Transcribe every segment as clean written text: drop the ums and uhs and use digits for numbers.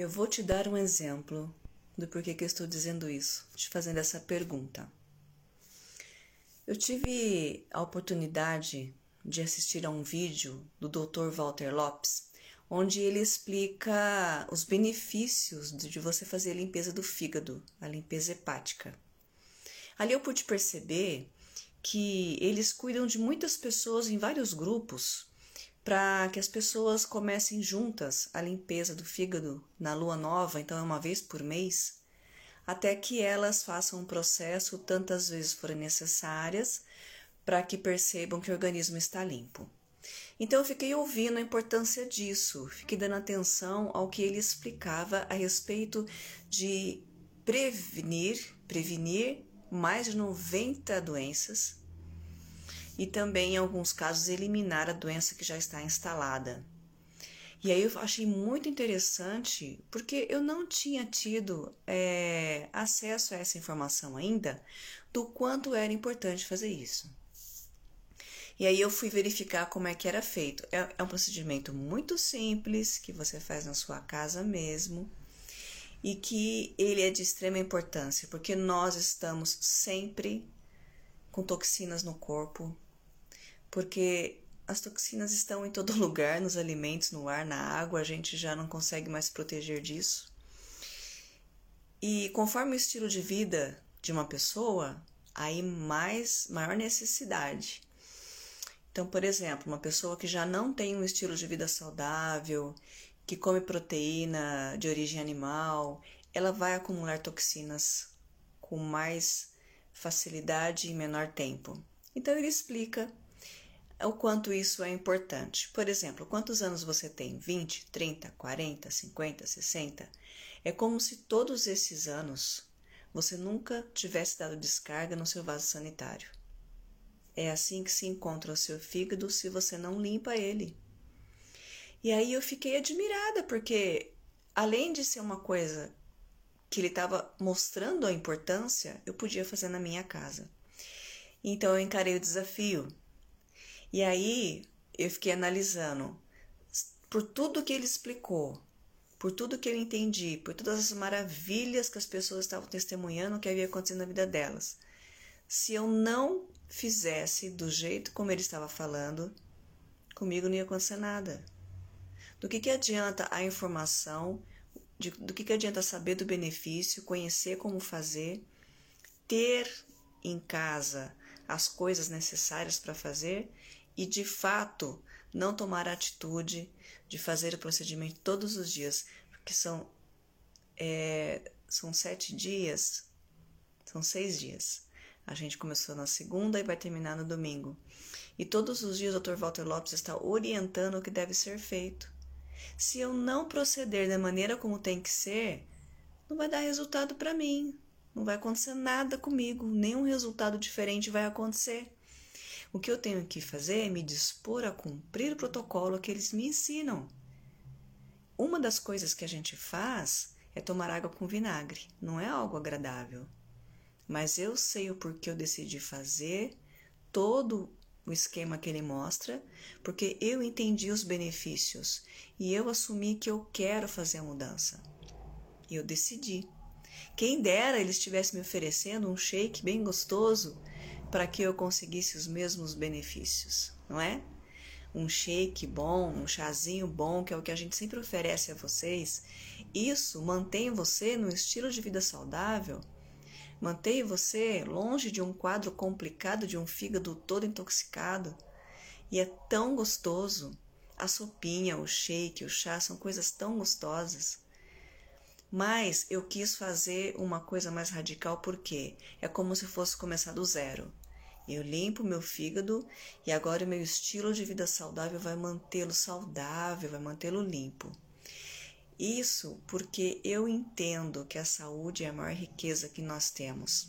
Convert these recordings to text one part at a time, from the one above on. Eu vou te dar um exemplo do porquê que eu estou dizendo isso, te fazendo essa pergunta. Eu tive a oportunidade de assistir a um vídeo do Dr. Walter Lopes, onde ele explica os benefícios de você fazer a limpeza do fígado, a limpeza hepática. Ali eu pude perceber que eles cuidam de muitas pessoas em vários grupos para que as pessoas comecem juntas a limpeza do fígado na lua nova, então é uma vez por mês, até que elas façam um processo tantas vezes forem necessárias para que percebam que o organismo está limpo. Então eu fiquei ouvindo a importância disso, fiquei dando atenção ao que ele explicava a respeito de prevenir mais de 90 doenças e também, em alguns casos, eliminar a doença que já está instalada. E aí eu achei muito interessante, porque eu não tinha tido acesso a essa informação ainda, do quanto era importante fazer isso. E aí eu fui verificar como é que era feito. É um procedimento muito simples, que você faz na sua casa mesmo, e que ele é de extrema importância, porque nós estamos sempre com toxinas no corpo, porque as toxinas estão em todo lugar, nos alimentos, no ar, na água, a gente já não consegue mais se proteger disso. E conforme o estilo de vida de uma pessoa, aí maior necessidade. Então, por exemplo, uma pessoa que já não tem um estilo de vida saudável, que come proteína de origem animal, ela vai acumular toxinas com mais facilidade e menor tempo. Então, ele explica o quanto isso é importante. Por exemplo, quantos anos você tem? 20, 30, 40, 50, 60? É como se todos esses anos você nunca tivesse dado descarga no seu vaso sanitário. É assim que se encontra o seu fígado se você não limpa ele. E aí eu fiquei admirada, porque além de ser uma coisa que ele estava mostrando a importância, eu podia fazer na minha casa. Então eu encarei o desafio. E aí eu fiquei analisando, por tudo que ele explicou, por tudo que eu entendi, por todas as maravilhas que as pessoas estavam testemunhando que havia acontecido na vida delas. Se eu não fizesse do jeito como ele estava falando, comigo não ia acontecer nada. Do que adianta a informação? Do que adianta saber do benefício, conhecer como fazer, ter em casa as coisas necessárias para fazer e, de fato, não tomar a atitude de fazer o procedimento todos os dias, porque são 7 dias, são 6 dias. A gente começou na segunda e vai terminar no domingo. E todos os dias o Dr. Walter Lopes está orientando o que deve ser feito. Se eu não proceder da maneira como tem que ser, não vai dar resultado para mim, não vai acontecer nada comigo, nenhum resultado diferente vai acontecer. O que eu tenho que fazer é me dispor a cumprir o protocolo que eles me ensinam. Uma das coisas que a gente faz é tomar água com vinagre, não é algo agradável. Mas eu sei o porquê eu decidi fazer todo o esquema que ele mostra, porque eu entendi os benefícios e eu assumi que eu quero fazer a mudança. E eu decidi. Quem dera ele estivesse me oferecendo um shake bem gostoso para que eu conseguisse os mesmos benefícios, não é? Um shake bom, um chazinho bom, que é o que a gente sempre oferece a vocês. Isso mantém você num estilo de vida saudável, mantém você longe de um quadro complicado, de um fígado todo intoxicado. E é tão gostoso. A sopinha, o shake, o chá são coisas tão gostosas. Mas eu quis fazer uma coisa mais radical porque é como se fosse começar do zero. Eu limpo meu fígado e agora o meu estilo de vida saudável vai mantê-lo saudável, vai mantê-lo limpo. Isso porque eu entendo que a saúde é a maior riqueza que nós temos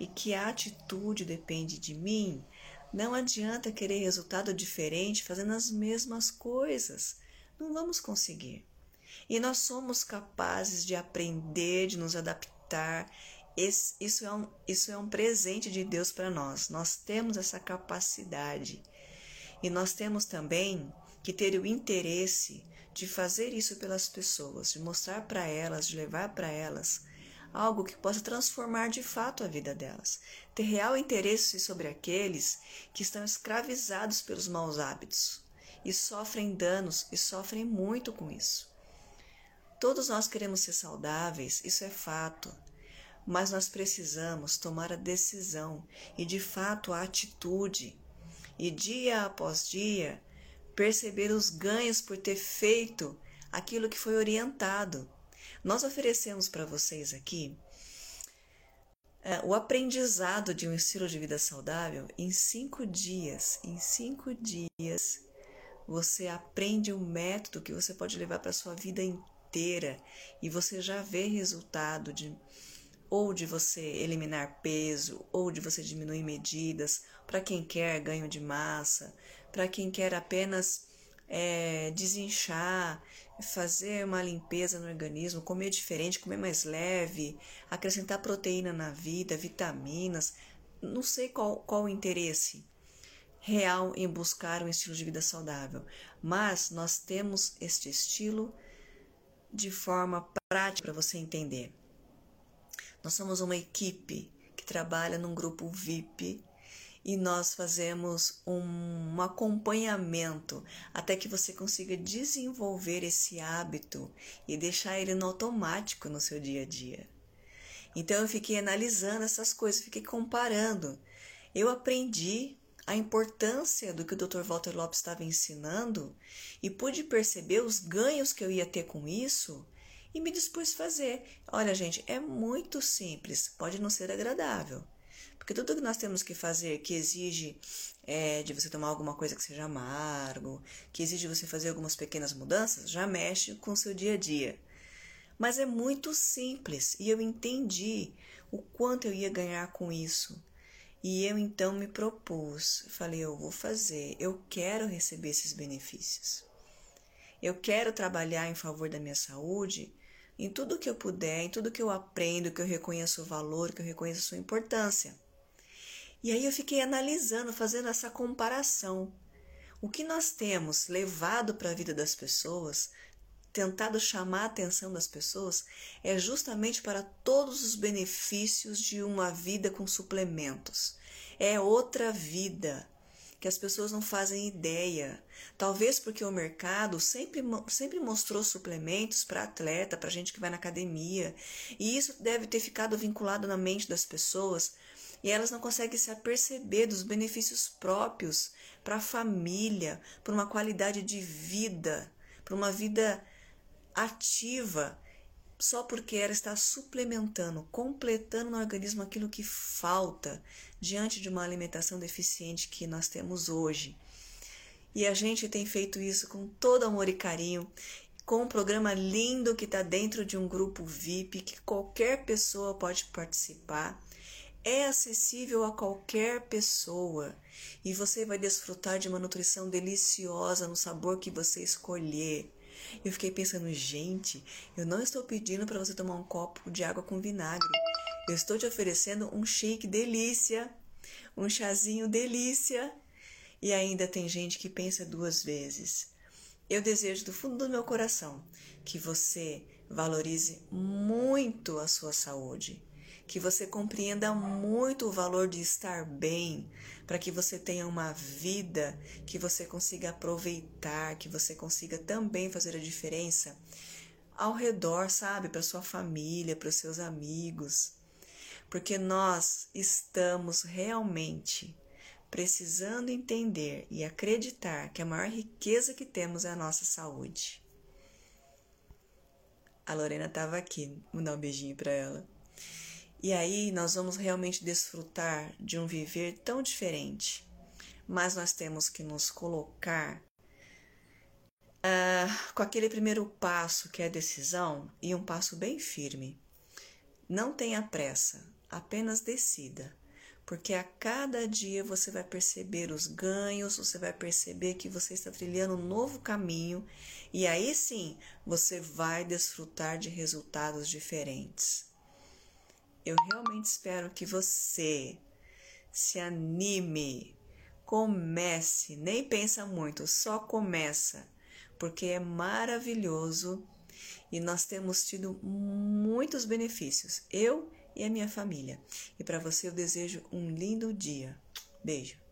e que a atitude depende de mim. Não adianta querer resultado diferente fazendo as mesmas coisas. Não vamos conseguir. E nós somos capazes de aprender, de nos adaptar. Isso é um presente de Deus para nós. Nós temos essa capacidade. E nós temos também que ter o interesse de fazer isso pelas pessoas, de mostrar para elas, de levar para elas algo que possa transformar de fato a vida delas. Ter real interesse sobre aqueles que estão escravizados pelos maus hábitos e sofrem danos e sofrem muito com isso. Todos nós queremos ser saudáveis, isso é fato, mas nós precisamos tomar a decisão e de fato a atitude e dia após dia perceber os ganhos por ter feito aquilo que foi orientado. Nós oferecemos para vocês aqui o aprendizado de um estilo de vida saudável em 5 dias. Em 5 dias você aprende um método que você pode levar para a sua vida inteira e você já vê resultado de você eliminar peso, ou de você diminuir medidas, para quem quer ganho de massa, para quem quer apenas desinchar, fazer uma limpeza no organismo, comer diferente, comer mais leve, acrescentar proteína na vida, vitaminas, não sei qual o interesse real em buscar um estilo de vida saudável, mas nós temos este estilo de forma prática para você entender. Nós somos uma equipe que trabalha num grupo VIP e nós fazemos um acompanhamento até que você consiga desenvolver esse hábito e deixar ele no automático no seu dia a dia. Então eu fiquei analisando essas coisas, fiquei comparando. Eu aprendi a importância do que o Dr. Walter Lopes estava ensinando e pude perceber os ganhos que eu ia ter com isso. E me dispus a fazer. Olha, gente, é muito simples, pode não ser agradável. Porque tudo que nós temos que fazer que exige de você tomar alguma coisa que seja amargo, que exige você fazer algumas pequenas mudanças, já mexe com o seu dia a dia. Mas é muito simples e eu entendi o quanto eu ia ganhar com isso. E eu então me propus, falei, eu vou fazer, eu quero receber esses benefícios. Eu quero trabalhar em favor da minha saúde, em tudo que eu puder, em tudo que eu aprendo, que eu reconheço o valor, que eu reconheço a sua importância. E aí eu fiquei analisando, fazendo essa comparação. O que nós temos levado para a vida das pessoas, tentado chamar a atenção das pessoas, é justamente para todos os benefícios de uma vida com suplementos. É outra vida que as pessoas não fazem ideia. Talvez porque o mercado sempre mostrou suplementos para atleta, para gente que vai na academia. E isso deve ter ficado vinculado na mente das pessoas. E elas não conseguem se aperceber dos benefícios próprios para a família, para uma qualidade de vida, para uma vida ativa, só porque ela está suplementando, completando no organismo aquilo que falta diante de uma alimentação deficiente que nós temos hoje. E a gente tem feito isso com todo amor e carinho, com um programa lindo que está dentro de um grupo VIP, que qualquer pessoa pode participar, é acessível a qualquer pessoa e você vai desfrutar de uma nutrição deliciosa no sabor que você escolher. Eu fiquei pensando, gente, eu não estou pedindo para você tomar um copo de água com vinagre. Eu estou te oferecendo um shake delícia, um chazinho delícia. E ainda tem gente que pensa 2 vezes. Eu desejo do fundo do meu coração que você valorize muito a sua saúde, que você compreenda muito o valor de estar bem, para que você tenha uma vida que você consiga aproveitar, que você consiga também fazer a diferença ao redor, sabe, para sua família, para os seus amigos. Porque nós estamos realmente precisando entender e acreditar que a maior riqueza que temos é a nossa saúde. A Lorena estava aqui, vou dar um beijinho para ela. E aí nós vamos realmente desfrutar de um viver tão diferente. Mas nós temos que nos colocar com aquele primeiro passo que é a decisão e um passo bem firme. Não tenha pressa, apenas decida. Porque a cada dia você vai perceber os ganhos, você vai perceber que você está trilhando um novo caminho. E aí sim, você vai desfrutar de resultados diferentes. Eu realmente espero que você se anime Comece, nem pensa muito, só começa, porque é maravilhoso e nós temos tido muitos benefícios, eu e a minha família. E para você eu desejo um lindo dia. Beijo!